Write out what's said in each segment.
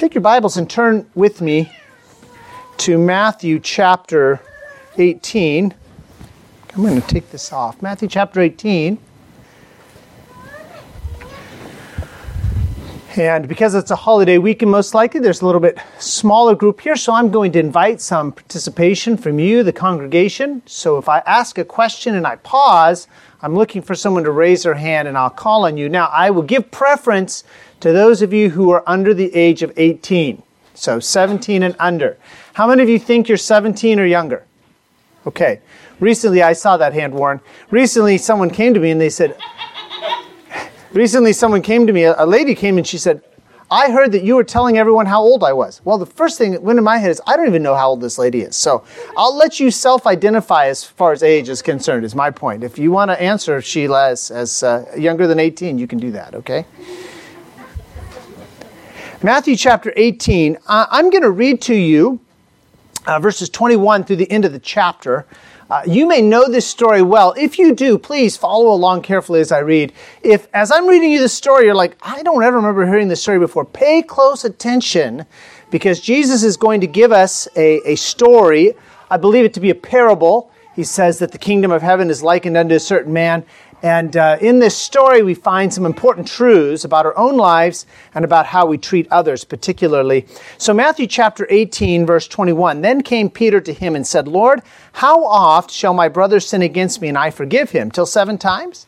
Take your Bibles and turn with me to Matthew chapter 18. I'm going to take this off. Matthew chapter 18. And because it's a holiday weekend, most likely there's a little bit smaller group here, so I'm going to invite some participation from you, the congregation. So if I ask a question and I pause, I'm looking for someone to raise their hand and I'll call on you. Now, I will give preference to those of you who are under the age of 18, so 17 and under. How many of you think you're 17 or younger? Okay. Recently, I saw that hand, Warren. Recently, someone came to me, a lady came and she said, I heard that you were telling everyone how old I was. Well, the first thing that went in my head is, I don't even know how old this lady is. So I'll let you self-identify as far as age is concerned, is my point. If you want to answer, Sheila, as younger than 18, you can do that, okay? Matthew chapter 18, I'm going to read to you verses 21 through the end of the chapter. You may know this story well. If you do, please follow along carefully as I read. If, as I'm reading you this story, you're like, I don't ever remember hearing this story before, pay close attention because Jesus is going to give us a story. I believe it to be a parable. He says that the kingdom of heaven is likened unto a certain man. And in this story, we find some important truths about our own lives and about how we treat others particularly. So Matthew chapter 18, verse 21, Then came Peter to him and said, Lord, how oft shall my brother sin against me, and I forgive him? Till 7 times?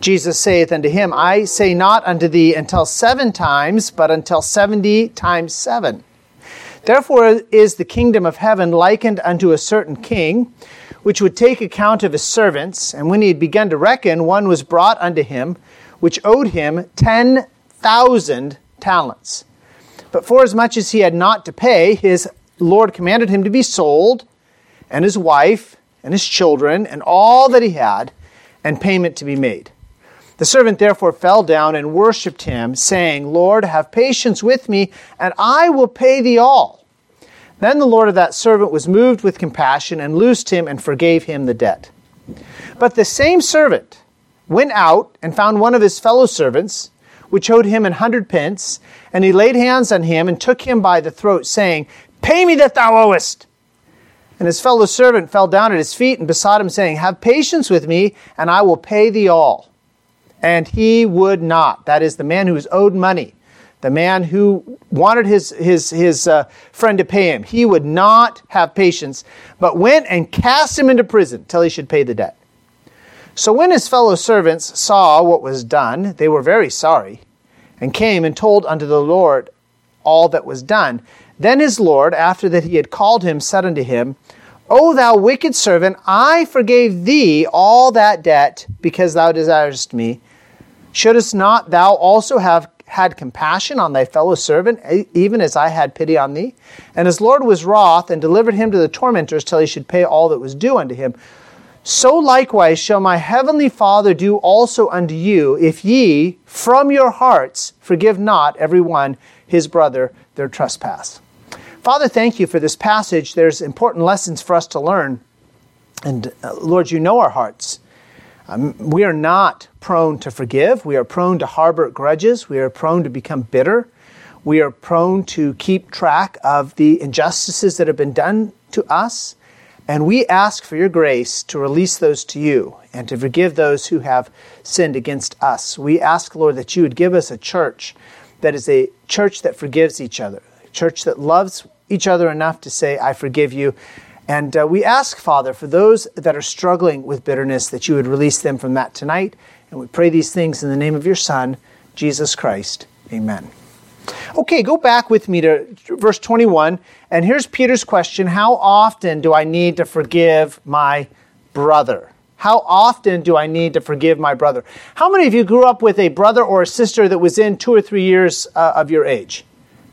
Jesus saith unto him, I say not unto thee until 7 times, but until 70 times 7. Therefore is the kingdom of heaven likened unto a certain king, which would take account of his servants, and when he had begun to reckon, one was brought unto him, which owed him 10,000 talents. But forasmuch as he had not to pay, his Lord commanded him to be sold, and his wife, and his children, and all that he had, and payment to be made. The servant therefore fell down and worshipped him, saying, Lord, have patience with me, and I will pay thee all. Then the Lord of that servant was moved with compassion and loosed him and forgave him the debt. But the same servant went out and found one of his fellow servants, which owed him 100 pence, and he laid hands on him and took him by the throat, saying, Pay me that thou owest. And his fellow servant fell down at his feet and besought him, saying, Have patience with me, and I will pay thee all. And he would not. That is the man who is owed money. The man who wanted his friend to pay him, he would not have patience, but went and cast him into prison till he should pay the debt. So when his fellow servants saw what was done, they were very sorry, and came and told unto the Lord all that was done. Then his Lord, after that he had called him, said unto him, O thou wicked servant, I forgave thee all that debt, because thou desiredst me. Shouldest not thou also have had compassion on thy fellow servant, even as I had pity on thee? And his Lord was wroth, and delivered him to the tormentors, till he should pay all that was due unto him. So likewise shall my heavenly Father do also unto you, if ye from your hearts forgive not every one his brother their trespass. Father, thank you for this passage. There's important lessons for us to learn. And Lord, you know our hearts. We are not prone to forgive. We are prone to harbor grudges. We are prone to become bitter. We are prone to keep track of the injustices that have been done to us. And we ask for your grace to release those to you and to forgive those who have sinned against us. We ask, Lord, that you would give us a church that is a church that forgives each other, a church that loves each other enough to say, I forgive you. And we ask, Father, for those that are struggling with bitterness, that you would release them from that tonight. And we pray these things in the name of your Son, Jesus Christ. Amen. Okay, go back with me to verse 21. And here's Peter's question. How often do I need to forgive my brother? How often do I need to forgive my brother? How many of you grew up with a brother or a sister that was in 2 or 3 years of your age?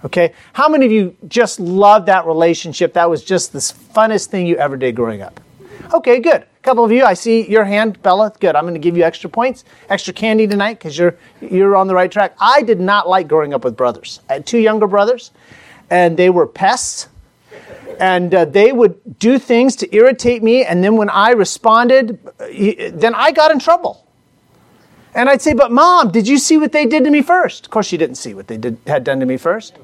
Okay, how many of you just loved that relationship? That was just the funnest thing you ever did growing up. Okay, good. A couple of you, I see your hand, Bella. Good, I'm going to give you extra points, extra candy tonight because you're on the right track. I did not like growing up with brothers. I had 2 younger brothers, and they were pests. And they would do things to irritate me, and then when I responded, then I got in trouble. And I'd say, but Mom, did you see what they did to me first? Of course, she didn't see what they had done to me first.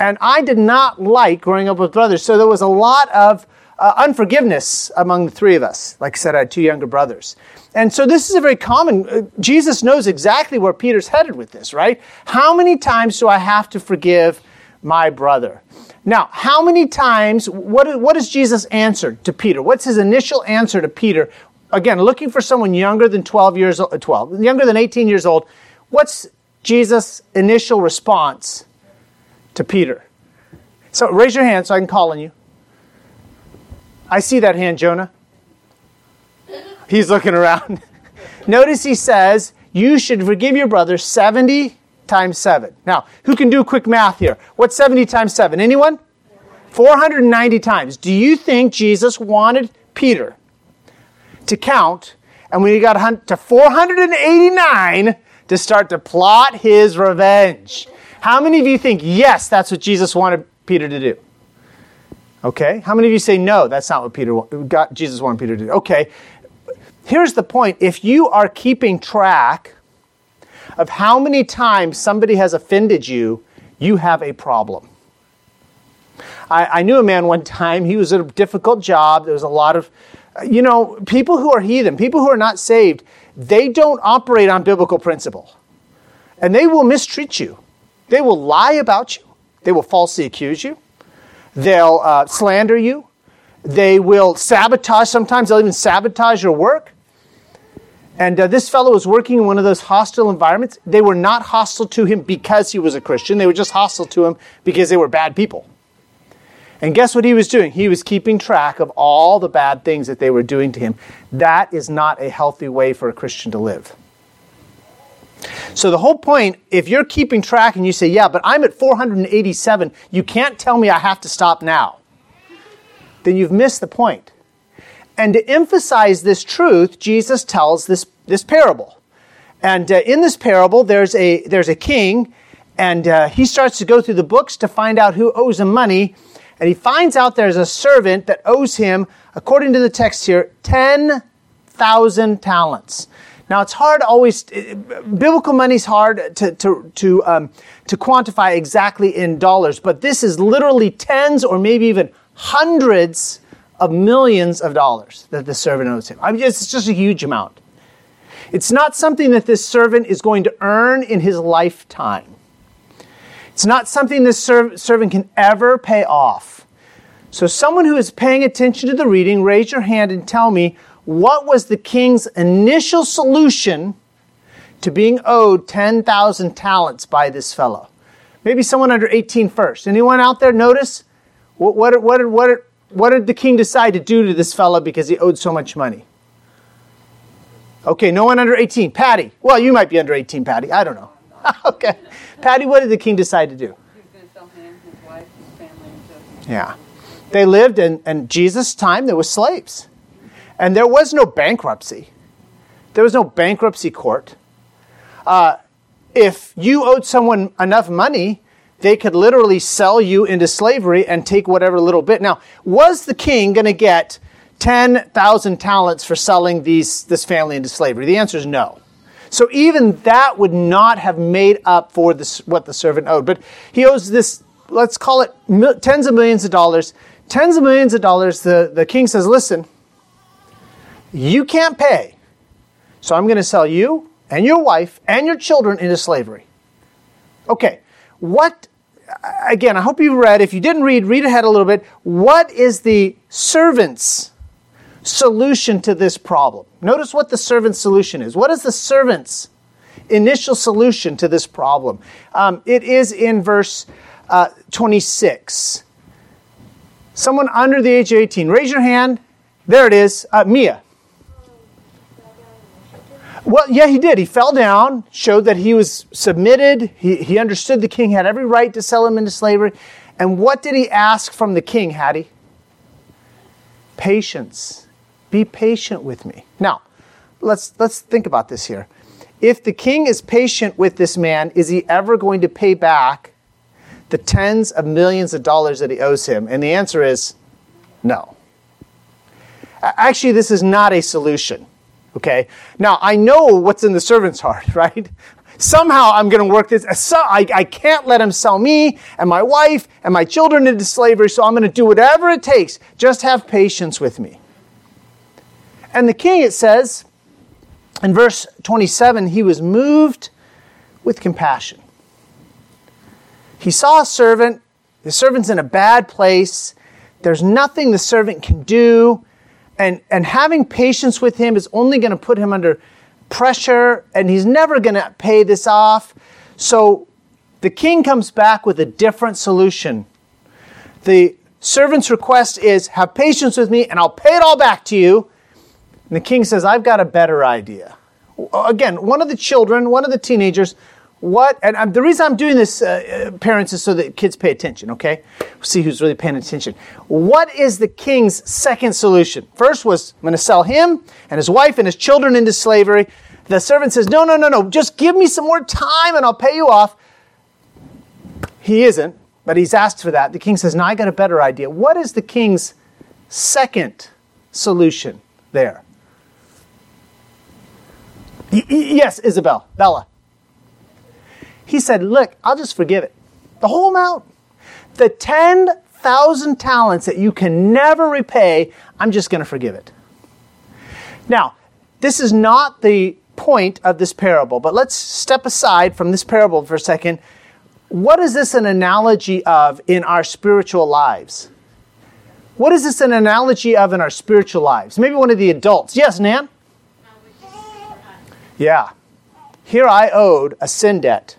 And I did not like growing up with brothers. So there was a lot of unforgiveness among the three of us. Like I said, I had two younger brothers. And so this is a very common, Jesus knows exactly where Peter's headed with this, right? How many times do I have to forgive my brother? Now, how many times, what does Jesus answer to Peter? What's his initial answer to Peter? Again, looking for someone younger than younger than 18 years old. What's Jesus' initial response to Peter? So raise your hand so I can call on you. I see that hand, Jonah. He's looking around. Notice he says, you should forgive your brother 70 times 7. Now, who can do quick math here? What's 70 times 7? Anyone? 490 times. Do you think Jesus wanted Peter to count, and when he got to 489, to start to plot his revenge? How many of you think, yes, that's what Jesus wanted Peter to do? Okay. How many of you say, no, that's not what Jesus wanted Peter to do? Okay. Here's the point. If you are keeping track of how many times somebody has offended you, you have a problem. I knew a man one time. He was at a difficult job. There was a lot of, people who are heathen, people who are not saved, they don't operate on biblical principle. And they will mistreat you. They will lie about you. They will falsely accuse you. They'll slander you. They will sabotage. Sometimes they'll even sabotage your work. And this fellow was working in one of those hostile environments. They were not hostile to him because he was a Christian. They were just hostile to him because they were bad people. And guess what he was doing? He was keeping track of all the bad things that they were doing to him. That is not a healthy way for a Christian to live. So the whole point, if you're keeping track and you say, yeah, but I'm at 487, you can't tell me I have to stop now, then you've missed the point. And to emphasize this truth, Jesus tells this parable. And in this parable, there's a king, and he starts to go through the books to find out who owes him money. And he finds out there's a servant that owes him, according to the text here, 10,000 talents. Now, it's hard always, biblical money's hard to quantify exactly in dollars, but this is literally tens or maybe even hundreds of millions of dollars that the servant owes him. I mean, it's just a huge amount. It's not something that this servant is going to earn in his lifetime. It's not something this servant can ever pay off. So someone who is paying attention to the reading, raise your hand and tell me, what was the king's initial solution to being owed 10,000 talents by this fellow? Maybe someone under 18 first. Anyone out there notice? What did the king decide to do to this fellow because he owed so much money? Okay, no one under 18. Patty. Well, you might be under 18, Patty. I don't know. Okay. Patty, what did the king decide to do? He was going to sell him, his wife, his family. Yeah. They lived in Jesus' time, there were slaves. And there was no bankruptcy. There was no bankruptcy court. If you owed someone enough money, they could literally sell you into slavery and take whatever little bit. Now, was the king going to get 10,000 talents for selling this family into slavery? The answer is no. So even that would not have made up for what the servant owed. But he owes this, let's call it tens of millions of dollars. Tens of millions of dollars, the king says, listen, you can't pay. So I'm going to sell you and your wife and your children into slavery. Okay, again, I hope you read. If you didn't read ahead a little bit. What is the servant's solution to this problem? Notice what the servant's solution is. What is the servant's initial solution to this problem? It is in verse 26. Someone under the age of 18. Raise your hand. There it is. Mia. Well, yeah, he did. He fell down, showed that he was submitted. He understood the king had every right to sell him into slavery. And what did he ask from the king, Hattie? Patience. Be patient with me. Now, let's think about this here. If the king is patient with this man, is he ever going to pay back the tens of millions of dollars that he owes him? And the answer is no. Actually, this is not a solution. Okay? Now, I know what's in the servant's heart, right? Somehow I'm going to work this. I can't let him sell me and my wife and my children into slavery, so I'm going to do whatever it takes. Just have patience with me. And the king, it says, in verse 27, he was moved with compassion. He saw a servant. The servant's in a bad place. There's nothing the servant can do. And having patience with him is only going to put him under pressure, and he's never going to pay this off. So the king comes back with a different solution. The servant's request is, have patience with me, and I'll pay it all back to you. And the king says, I've got a better idea. Again, one of the teenagers, the reason I'm doing this, parents, is so that kids pay attention, okay? We'll see who's really paying attention. What is the king's second solution? First was, I'm going to sell him and his wife and his children into slavery. The servant says, no, just give me some more time and I'll pay you off. He isn't, but he's asked for that. The king says, no, I got a better idea. What is the king's second solution there? Yes, Bella. He said, look, I'll just forgive it. The whole amount. The 10,000 talents that you can never repay, I'm just going to forgive it. Now, this is not the point of this parable, but let's step aside from this parable for a second. What is this an analogy of in our spiritual lives? What is this an analogy of in our spiritual lives? Maybe one of the adults. Yes, Nan? Yeah. Here I owed a sin debt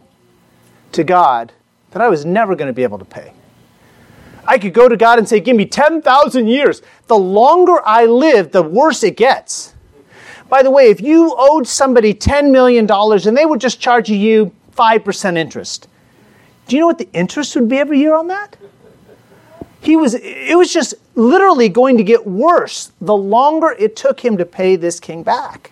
to God that I was never going to be able to pay. I could go to God and say, give me 10,000 years. The longer I live, the worse it gets. By the way, if you owed somebody $10 million and they were just charging you 5% interest, do you know what the interest would be every year on that? It was just literally going to get worse the longer it took him to pay this king back.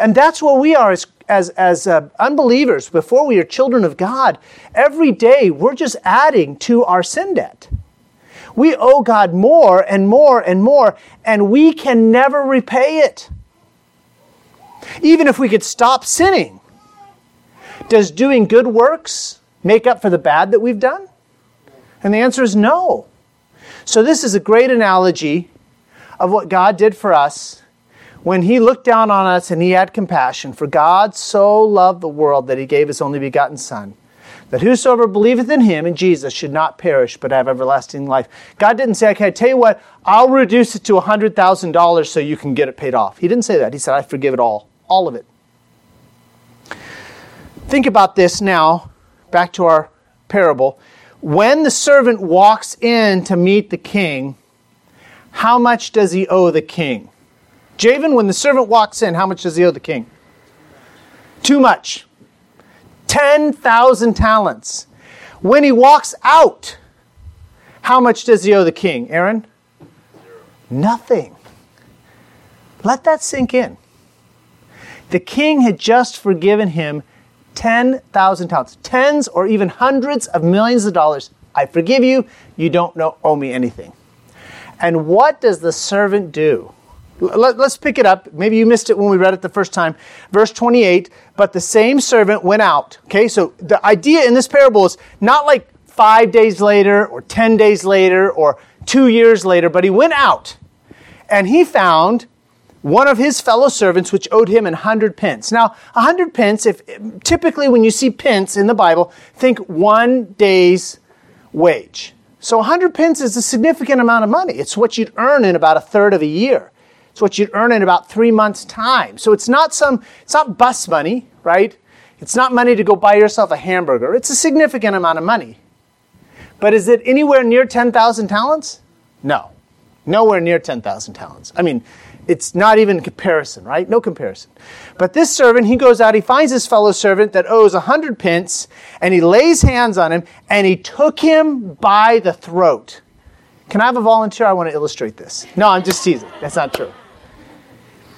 And that's where we are as unbelievers, before we are children of God. Every day we're just adding to our sin debt. We owe God more and more and more, and we can never repay it. Even if we could stop sinning, does doing good works make up for the bad that we've done? And the answer is no. So this is a great analogy of what God did for us when he looked down on us and he had compassion. For God so loved the world that he gave his only begotten Son, that whosoever believeth in him, in Jesus, should not perish but have everlasting life. God didn't say, okay, I tell you what, I'll reduce it to $100,000 so you can get it paid off. He didn't say that. He said, I forgive it all of it. Think about this now, back to our parable. When the servant walks in to meet the king, how much does he owe the king? Javen, when the servant walks in, how much does he owe the king? Too much. 10,000 talents. When he walks out, how much does he owe the king? Aaron? Nothing. Let that sink in. The king had just forgiven him 10,000 talents. Tens or even hundreds of millions of dollars. I forgive you. You don't owe me anything. And what does the servant do? Let's pick it up. Maybe you missed it when we read it the first time. Verse 28, but the same servant went out. Okay, so the idea in this parable is not like 5 days later or 10 days later or 2 years later, but he went out and he found one of his fellow servants which owed him 100 pence. Now, 100 pence, if typically when you see pence in the Bible, think 1 day's wage. So 100 pence is a significant amount of money. It's what you'd earn in about a third of a year. It's what you'd earn in about 3 months' time. So it's not bus money, right? It's not money to go buy yourself a hamburger. It's a significant amount of money. But is it anywhere near 10,000 talents? No. Nowhere near 10,000 talents. I mean, it's not even comparison, right? No comparison. But this servant, he goes out, he finds his fellow servant that owes 100 pence, and he lays hands on him, and he took him by the throat. Can I have a volunteer? I want to illustrate this. No, I'm just teasing. That's not true.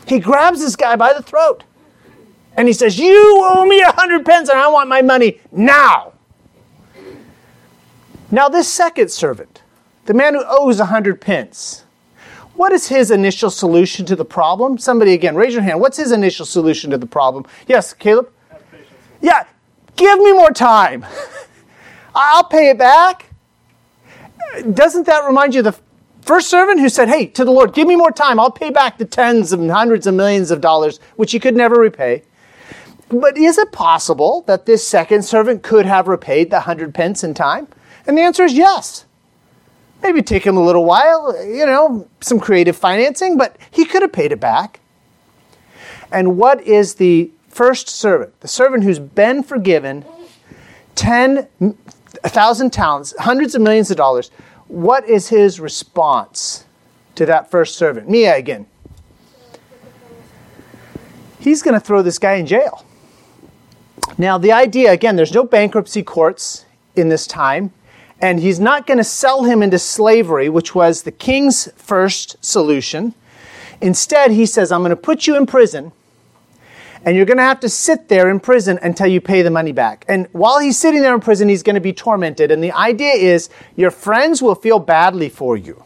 He grabs this guy by the throat and he says, you owe me 100 pence and I want my money now. Now this second servant, the man who owes 100 pence, what is his initial solution to the problem? Somebody again, raise your hand. What's his initial solution to the problem? Yes, Caleb? Have patience. Yeah, give me more time. I'll pay it back. Doesn't that remind you of the first servant who said, hey, to the Lord, give me more time. I'll pay back the tens and hundreds of millions of dollars, which he could never repay. But is it possible that this second servant could have repaid the 100 pence in time? And the answer is yes. Maybe take him a little while, some creative financing, but he could have paid it back. And what is the first servant? The servant who's been forgiven 10,000 talents, hundreds of millions of dollars. What is his response to that first servant? Mia again. He's going to throw this guy in jail. Now, the idea, again, there's no bankruptcy courts in this time, and he's not going to sell him into slavery, which was the king's first solution. Instead, he says, I'm going to put you in prison, and you're going to have to sit there in prison until you pay the money back. And while he's sitting there in prison, he's going to be tormented. And the idea is your friends will feel badly for you.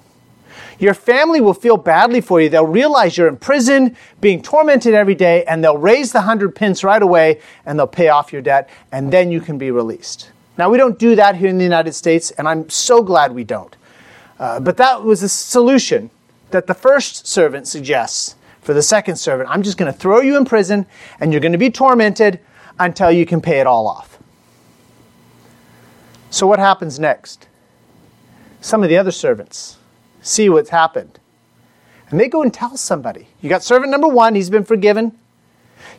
Your family will feel badly for you. They'll realize you're in prison, being tormented every day, and they'll raise the 100 pence right away, and they'll pay off your debt, and then you can be released. Now, we don't do that here in the United States, and I'm so glad we don't. But that was the solution that the first servant suggests for the second servant. I'm just going to throw you in prison, and you're going to be tormented until you can pay it all off. So what happens next? Some of the other servants see what's happened. And they go and tell somebody. You got servant number one, he's been forgiven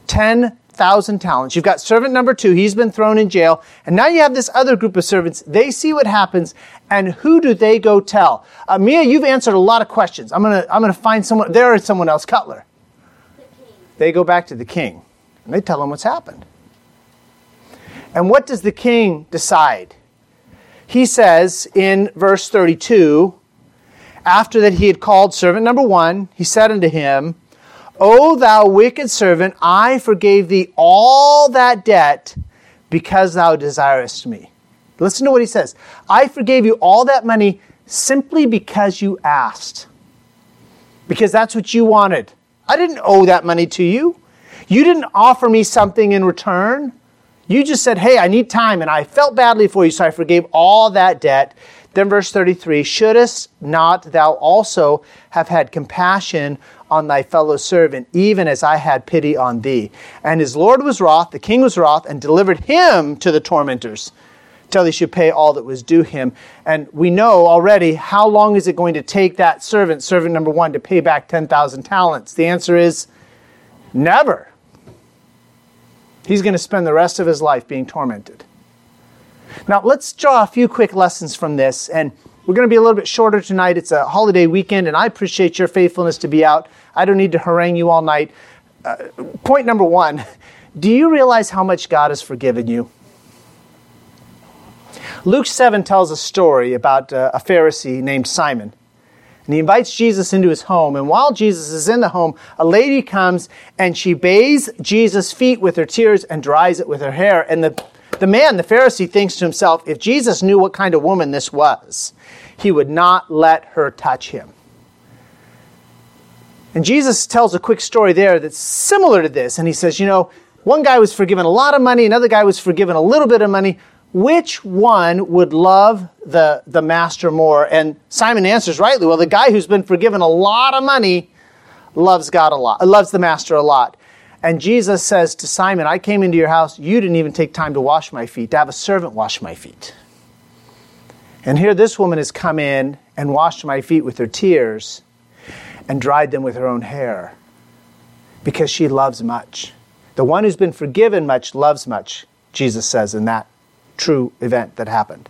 10,000 talents. You've got servant number two, he's been thrown in jail. And now you have this other group of servants. They see what happens. And who do they go tell? Mia, you've answered a lot of questions. I'm going to find someone. There is someone else, Cutler. They go back to the king. And they tell him what's happened. And what does the king decide? He says in verse 32... After that he had called servant number one, he said unto him, O thou wicked servant, I forgave thee all that debt because thou desirest me. Listen to what he says. I forgave you all that money simply because you asked. Because that's what you wanted. I didn't owe that money to you. You didn't offer me something in return. You just said, hey, I need time, and I felt badly for you, so I forgave all that debt. Then verse 33, shouldest not thou also have had compassion on thy fellow servant, even as I had pity on thee? And his Lord was wroth, the king was wroth, and delivered him to the tormentors, till he should pay all that was due him. And we know already, how long is it going to take that servant, servant number one, to pay back 10,000 talents? The answer is never. He's going to spend the rest of his life being tormented. Now, let's draw a few quick lessons from this, and we're going to be a little bit shorter tonight. It's a holiday weekend, and I appreciate your faithfulness to be out. I don't need to harangue you all night. Point number one, do you realize how much God has forgiven you? Luke 7 tells a story about a Pharisee named Simon, and he invites Jesus into his home, and while Jesus is in the home, a lady comes, and she bathes Jesus' feet with her tears and dries it with her hair, and the man, the Pharisee, thinks to himself, if Jesus knew what kind of woman this was, he would not let her touch him. And Jesus tells a quick story there that's similar to this. And he says, one guy was forgiven a lot of money, another guy was forgiven a little bit of money. Which one would love the master more? And Simon answers rightly, well, the guy who's been forgiven a lot of money loves God a lot, loves the master a lot. And Jesus says to Simon, I came into your house, you didn't even take time to wash my feet, to have a servant wash my feet. And here this woman has come in and washed my feet with her tears and dried them with her own hair because she loves much. The one who's been forgiven much loves much, Jesus says in that true event that happened.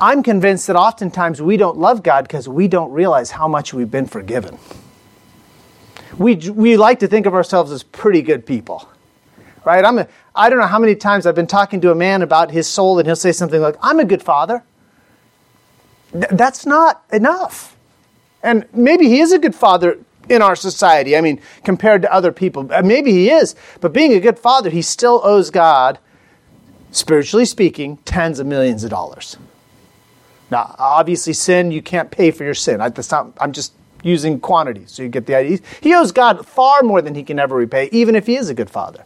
I'm convinced that oftentimes we don't love God because we don't realize how much we've been forgiven. We like to think of ourselves as pretty good people, right? I don't know how many times I've been talking to a man about his soul, and he'll say something like, I'm a good father. That's not enough. And maybe he is a good father in our society. I mean, compared to other people, maybe he is. But being a good father, he still owes God, spiritually speaking, tens of millions of dollars. Now, obviously sin, you can't pay for your sin. I'm just using quantity, so you get the idea. He owes God far more than he can ever repay, even if he is a good father.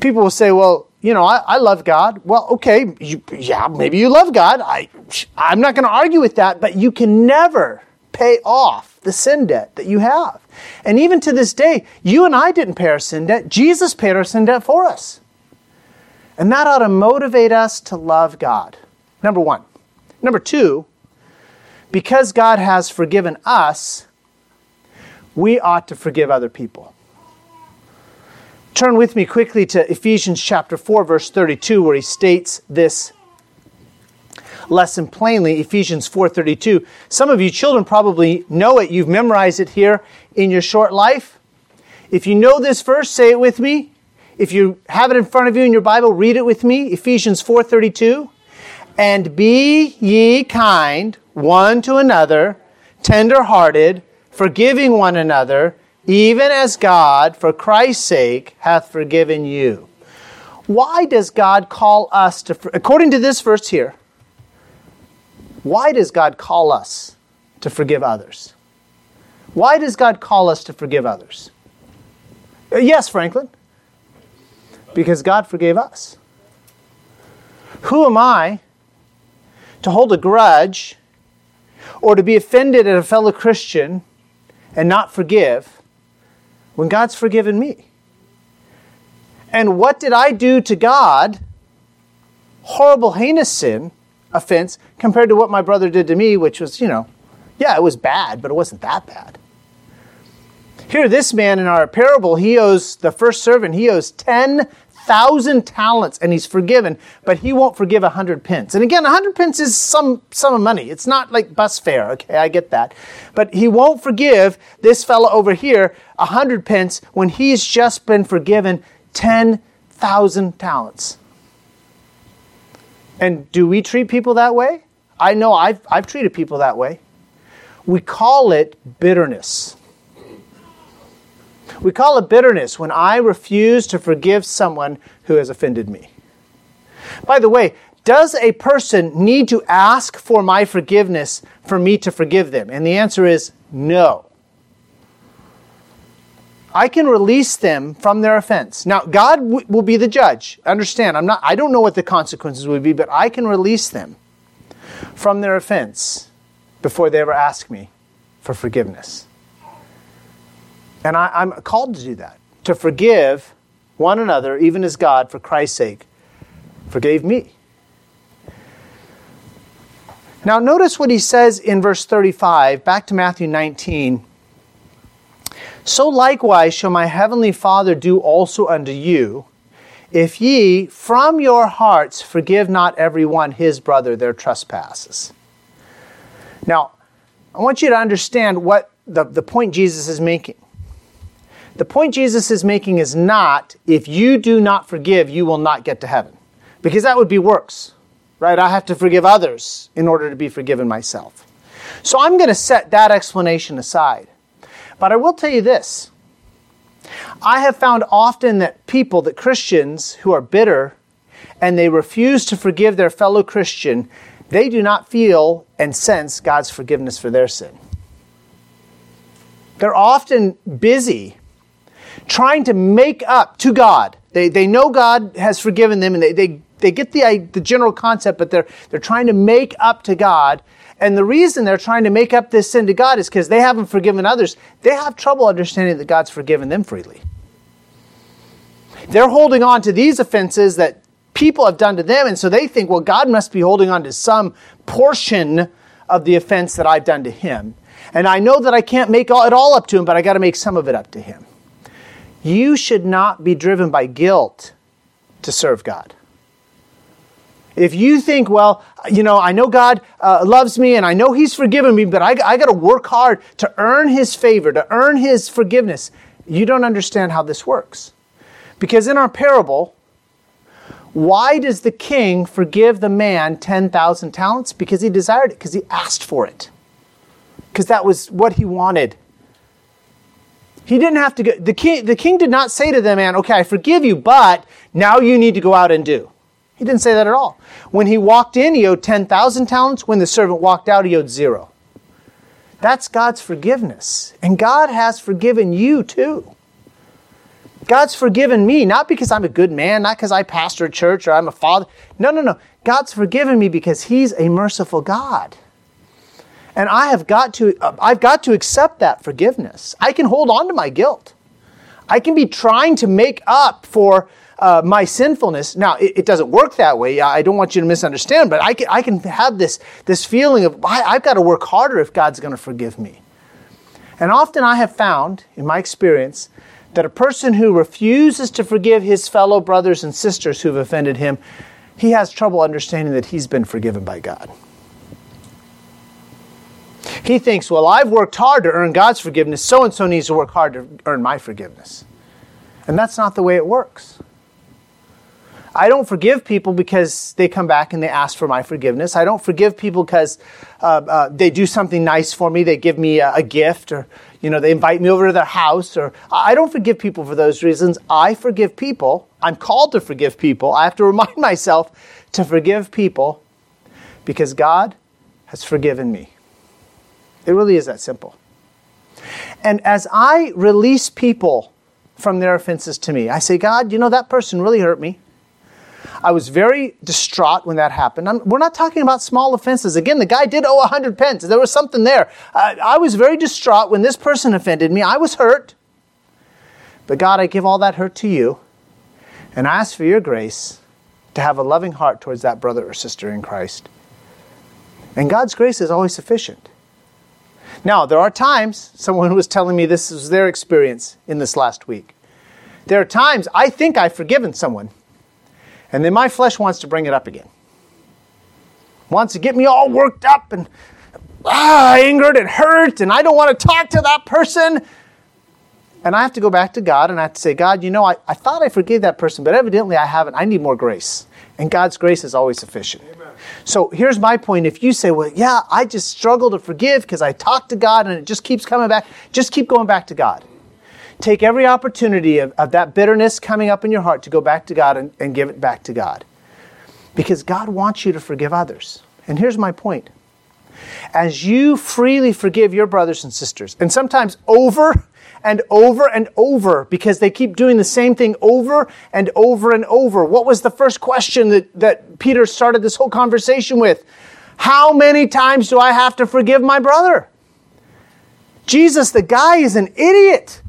people will say, well, you know, I love God. Well, okay, maybe you love God. I'm not going to argue with that, but you can never pay off the sin debt that you have. And even to this day, you and I didn't pay our sin debt. Jesus paid our sin debt for us. And that ought to motivate us to love God. Number one. Number two, because God has forgiven us, we ought to forgive other people. Turn with me quickly to Ephesians chapter 4, verse 32, where he states this lesson plainly, Ephesians 4:32. Some of you children probably know it. You've memorized it here in your short life. If you know this verse, say it with me. If you have it in front of you in your Bible, read it with me. Ephesians 4:32. And be ye kind one to another, tender-hearted, forgiving one another, even as God, for Christ's sake, hath forgiven you. Why does God call us to, according to this verse here, why does God call us to forgive others? Why does God call us to forgive others? Yes, Franklin. Because God forgave us. Who am I to hold a grudge or to be offended at a fellow Christian and not forgive when God's forgiven me? And what did I do to God? Horrible, heinous sin, offense, compared to what my brother did to me, which was, it was bad, but it wasn't that bad. Here, this man in our parable, the first servant owes 10,000 talents, and he's forgiven, but he won't forgive 100 pence. And again, 100 pence is some sum of money. It's not like bus fare, okay, I get that. But he won't forgive this fellow over here 100 pence when he's just been forgiven 10,000 talents. And do we treat people that way? I know I've treated people that way. We call it bitterness. We call it bitterness when I refuse to forgive someone who has offended me. By the way, does a person need to ask for my forgiveness for me to forgive them? And the answer is no. I can release them from their offense. Now, God will be the judge. Understand, I don't know what the consequences would be, but I can release them from their offense before they ever ask me for forgiveness. And I'm called to do that, to forgive one another, even as God, for Christ's sake, forgave me. Now, notice what he says in verse 35, back to Matthew 19. So likewise shall my heavenly Father do also unto you, if ye from your hearts forgive not every one his brother their trespasses. Now, I want you to understand what the point Jesus is making. The point Jesus is making is not, if you do not forgive, you will not get to heaven. Because that would be works, right? I have to forgive others in order to be forgiven myself. So I'm going to set that explanation aside. But I will tell you this. I have found often that Christians who are bitter and they refuse to forgive their fellow Christian, they do not feel and sense God's forgiveness for their sin. They're often busy trying to make up to God. They know God has forgiven them, and they get the general concept, but they're trying to make up to God. And the reason they're trying to make up this sin to God is because they haven't forgiven others. They have trouble understanding that God's forgiven them freely. They're holding on to these offenses that people have done to them, and so they think, well, God must be holding on to some portion of the offense that I've done to him. And I know that I can't make it all up to him, but I got to make some of it up to him. You should not be driven by guilt to serve God. If you think, I know God loves me and I know he's forgiven me, but I got to work hard to earn his favor, to earn his forgiveness, you don't understand how this works. Because in our parable, why does the king forgive the man 10,000 talents? Because he desired it, because he asked for it, because that was what he wanted. He didn't have to go. The king did not say to the man, okay, I forgive you, but now you need to go out and do. He didn't say that at all. When he walked in, he owed 10,000 talents. When the servant walked out, he owed 0. That's God's forgiveness. And God has forgiven you too. God's forgiven me, not because I'm a good man, not because I pastor a church or I'm a father. No. God's forgiven me because He's a merciful God. And I've got to accept that forgiveness. I can hold on to my guilt. I can be trying to make up for my sinfulness. Now, it doesn't work that way. I don't want you to misunderstand, but I can have this feeling of I've got to work harder if God's going to forgive me. And often I have found, in my experience, that a person who refuses to forgive his fellow brothers and sisters who've offended him, he has trouble understanding that he's been forgiven by God. He thinks, well, I've worked hard to earn God's forgiveness, so-and-so needs to work hard to earn my forgiveness. And that's not the way it works. I don't forgive people because they come back and they ask for my forgiveness. I don't forgive people because they do something nice for me. They give me a gift, or they invite me over to their house. Or I don't forgive people for those reasons. I forgive people. I'm called to forgive people. I have to remind myself to forgive people because God has forgiven me. It really is that simple. And as I release people from their offenses to me, I say, God, that person really hurt me. I was very distraught when that happened. We're not talking about small offenses. Again, the guy did owe 100 pence. There was something there. I was very distraught when this person offended me. I was hurt. But God, I give all that hurt to you. And I ask for your grace to have a loving heart towards that brother or sister in Christ. And God's grace is always sufficient. Now, there are times, someone was telling me this was their experience in this last week. There are times I think I've forgiven someone. And then my flesh wants to bring it up again. Wants to get me all worked up and angered and hurt, and I don't want to talk to that person. And I have to go back to God and I have to say, God, I thought I forgave that person, but evidently I haven't. I need more grace. And God's grace is always sufficient. Amen. So here's my point. If you say, well, yeah, I just struggle to forgive because I talk to God and it just keeps coming back. Just keep going back to God. Take every opportunity of that bitterness coming up in your heart to go back to God and give it back to God. Because God wants you to forgive others. And here's my point. As you freely forgive your brothers and sisters, and sometimes over and over and over, because they keep doing the same thing over and over and over. What was the first question that Peter started this whole conversation with? How many times do I have to forgive my brother? Jesus, the guy, is an idiot.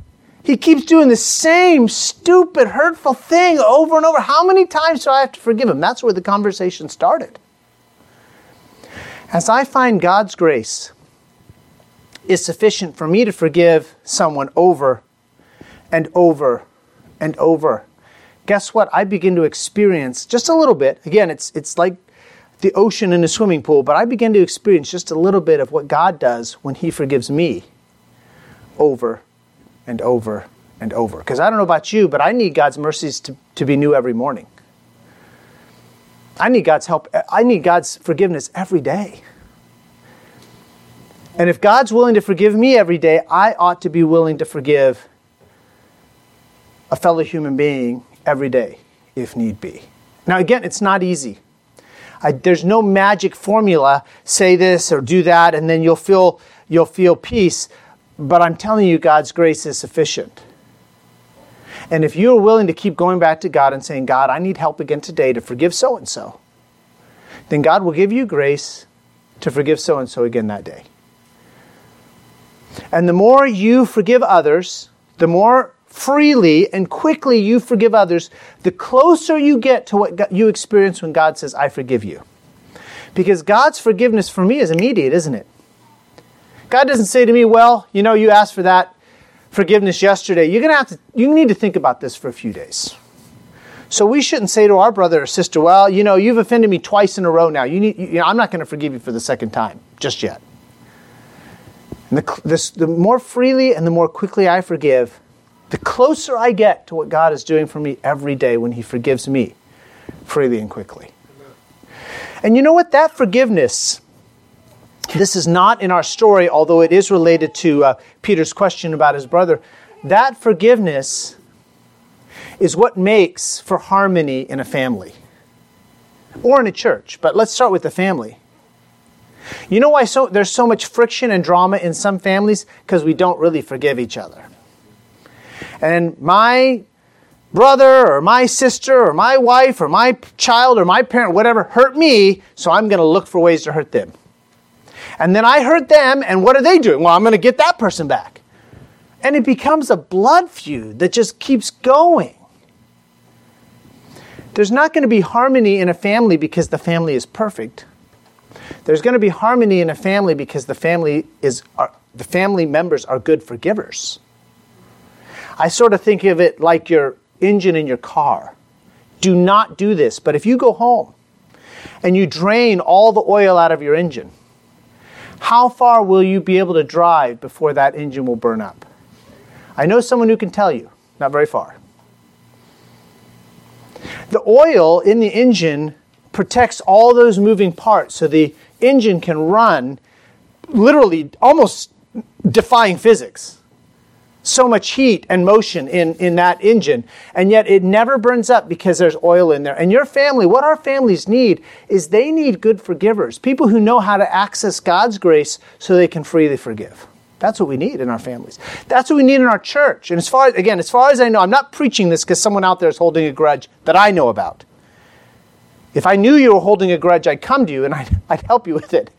He keeps doing the same stupid, hurtful thing over and over. How many times do I have to forgive him? That's where the conversation started. As I find God's grace is sufficient for me to forgive someone over and over and over, guess what? I begin to experience just a little bit. Again, it's like the ocean in a swimming pool, but I begin to experience just a little bit of what God does when He forgives me over and over and over. Because I don't know about you, but I need God's mercies to be new every morning. I need God's help. I need God's forgiveness every day. And if God's willing to forgive me every day, I ought to be willing to forgive a fellow human being every day, if need be. Now, again, it's not easy. There's no magic formula, say this or do that, and then you'll feel peace. But I'm telling you, God's grace is sufficient. And if you're willing to keep going back to God and saying, God, I need help again today to forgive so-and-so, then God will give you grace to forgive so-and-so again that day. And the more you forgive others, the more freely and quickly you forgive others, the closer you get to what you experience when God says, I forgive you. Because God's forgiveness for me is immediate, isn't it? God doesn't say to me, well, you asked for that forgiveness yesterday. You're going to you need to think about this for a few days. So we shouldn't say to our brother or sister, well, you've offended me twice in a row now. I'm not going to forgive you for the second time just yet. And the more freely and the more quickly I forgive, the closer I get to what God is doing for me every day when He forgives me freely and quickly. And you know what? That forgiveness... This is not in our story, although it is related to Peter's question about his brother. That forgiveness is what makes for harmony in a family or in a church. But let's start with the family. You know why there's so much friction and drama in some families? Because we don't really forgive each other. And my brother or my sister or my wife or my child or my parent, whatever, hurt me, so I'm going to look for ways to hurt them. And then I hurt them, and what are they doing? Well, I'm going to get that person back. And it becomes a blood feud that just keeps going. There's not going to be harmony in a family because the family is perfect. There's going to be harmony in a family because the family members are good forgivers. I sort of think of it like your engine in your car. Do not do this, but if you go home and you drain all the oil out of your engine, how far will you be able to drive before that engine will burn up? I know someone who can tell you, not very far. The oil in the engine protects all those moving parts so the engine can run literally almost defying physics. So much heat and motion in that engine, and yet it never burns up because there's oil in there. And your family, what our families need is they need good forgivers, people who know how to access God's grace so they can freely forgive. That's what we need in our families. That's what we need in our church. And as far as I know, I'm not preaching this because someone out there is holding a grudge that I know about. If I knew you were holding a grudge, I'd come to you and I'd help you with it.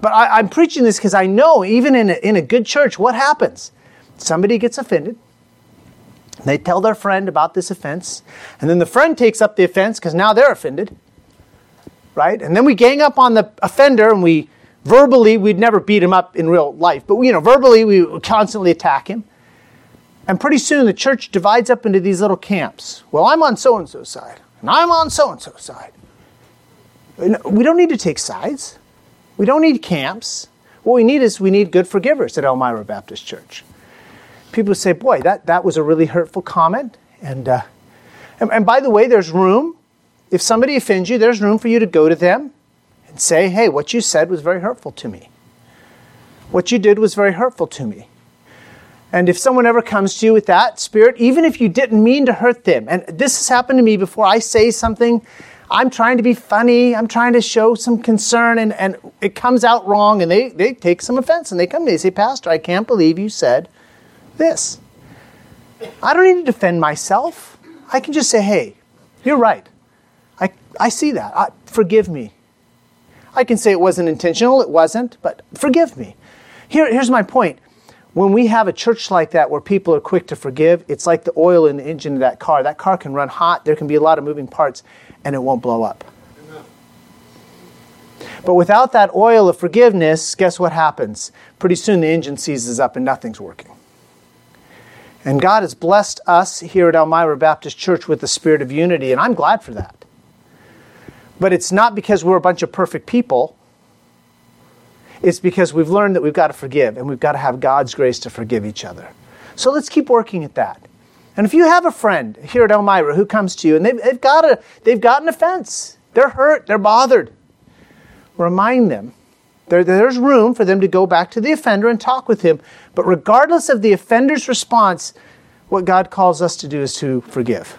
But I'm preaching this because I know even in a good church, what happens? Somebody gets offended. They tell their friend about this offense. And then the friend takes up the offense because now they're offended. Right? And then we gang up on the offender and we'd never beat him up in real life. But verbally we constantly attack him. And pretty soon the church divides up into these little camps. Well, I'm on so-and-so's side. And I'm on so-and-so's side. We don't need to take sides. We don't need camps. What we need is good forgivers at Elmira Baptist Church. People say, boy, that was a really hurtful comment. And by the way, there's room. If somebody offends you, there's room for you to go to them and say, hey, what you said was very hurtful to me. What you did was very hurtful to me. And if someone ever comes to you with that spirit, even if you didn't mean to hurt them, and this has happened to me before, I say something, I'm trying to be funny, I'm trying to show some concern, and it comes out wrong, and they take some offense, and they come to me and say, Pastor, I can't believe you said this. I don't need to defend myself. I can just say, hey, you're right. I see that. Forgive me. I can say it wasn't intentional. It wasn't, but forgive me. Here's my point. When we have a church like that where people are quick to forgive, it's like the oil in the engine of that car. That car can run hot. There can be a lot of moving parts, and it won't blow up. But without that oil of forgiveness, guess what happens? Pretty soon the engine seizes up and nothing's working. And God has blessed us here at Elmira Baptist Church with the spirit of unity, and I'm glad for that. But it's not because we're a bunch of perfect people. It's because we've learned that we've got to forgive, and we've got to have God's grace to forgive each other. So let's keep working at that. And if you have a friend here at Elmira who comes to you, and they've got an offense, they're hurt, they're bothered, remind them. There's room for them to go back to the offender and talk with him. But regardless of the offender's response, what God calls us to do is to forgive.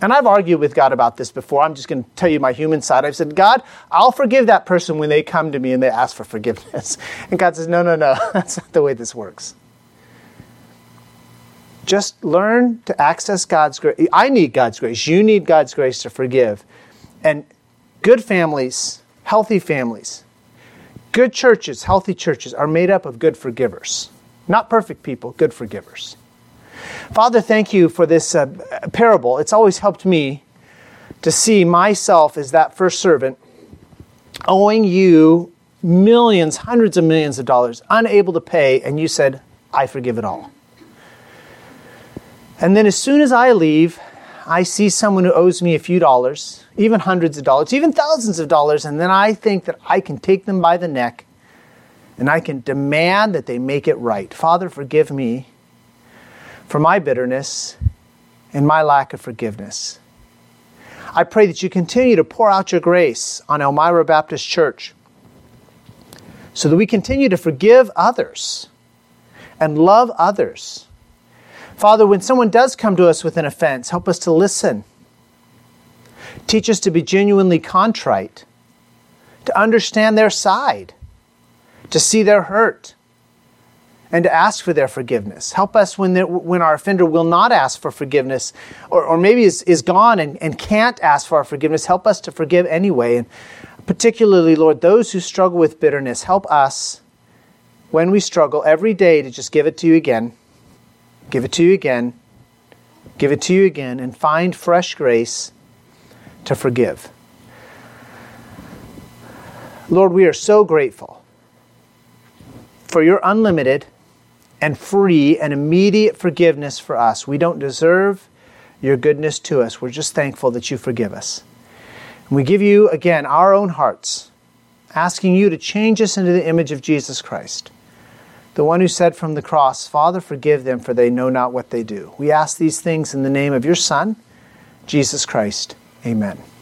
And I've argued with God about this before. I'm just going to tell you my human side. I've said, God, I'll forgive that person when they come to me and they ask for forgiveness. And God says, no, that's not the way this works. Just learn to access God's grace. I need God's grace. You need God's grace to forgive. And good families, healthy families, good churches, healthy churches, are made up of good forgivers. Not perfect people, good forgivers. Father, thank you for this parable. It's always helped me to see myself as that first servant, owing you millions, hundreds of millions of dollars, unable to pay, and you said, I forgive it all. And then as soon as I leave, I see someone who owes me a few dollars, even hundreds of dollars, even thousands of dollars, and then I think that I can take them by the neck and I can demand that they make it right. Father, forgive me for my bitterness and my lack of forgiveness. I pray that you continue to pour out your grace on Elmira Baptist Church so that we continue to forgive others and love others. Father, when someone does come to us with an offense, help us to listen. Teach us to be genuinely contrite, to understand their side, to see their hurt, and to ask for their forgiveness. Help us when our offender will not ask for forgiveness, or maybe is gone and can't ask for our forgiveness. Help us to forgive anyway. And particularly, Lord, those who struggle with bitterness, help us when we struggle every day to just give it to you again, give it to you again, give it to you again, and find fresh grace to forgive. Lord, we are so grateful for your unlimited and free and immediate forgiveness for us. We don't deserve your goodness to us. We're just thankful that you forgive us. And we give you, again, our own hearts, asking you to change us into the image of Jesus Christ, the one who said from the cross, "Father, forgive them, for they know not what they do." We ask these things in the name of your Son, Jesus Christ. Amen.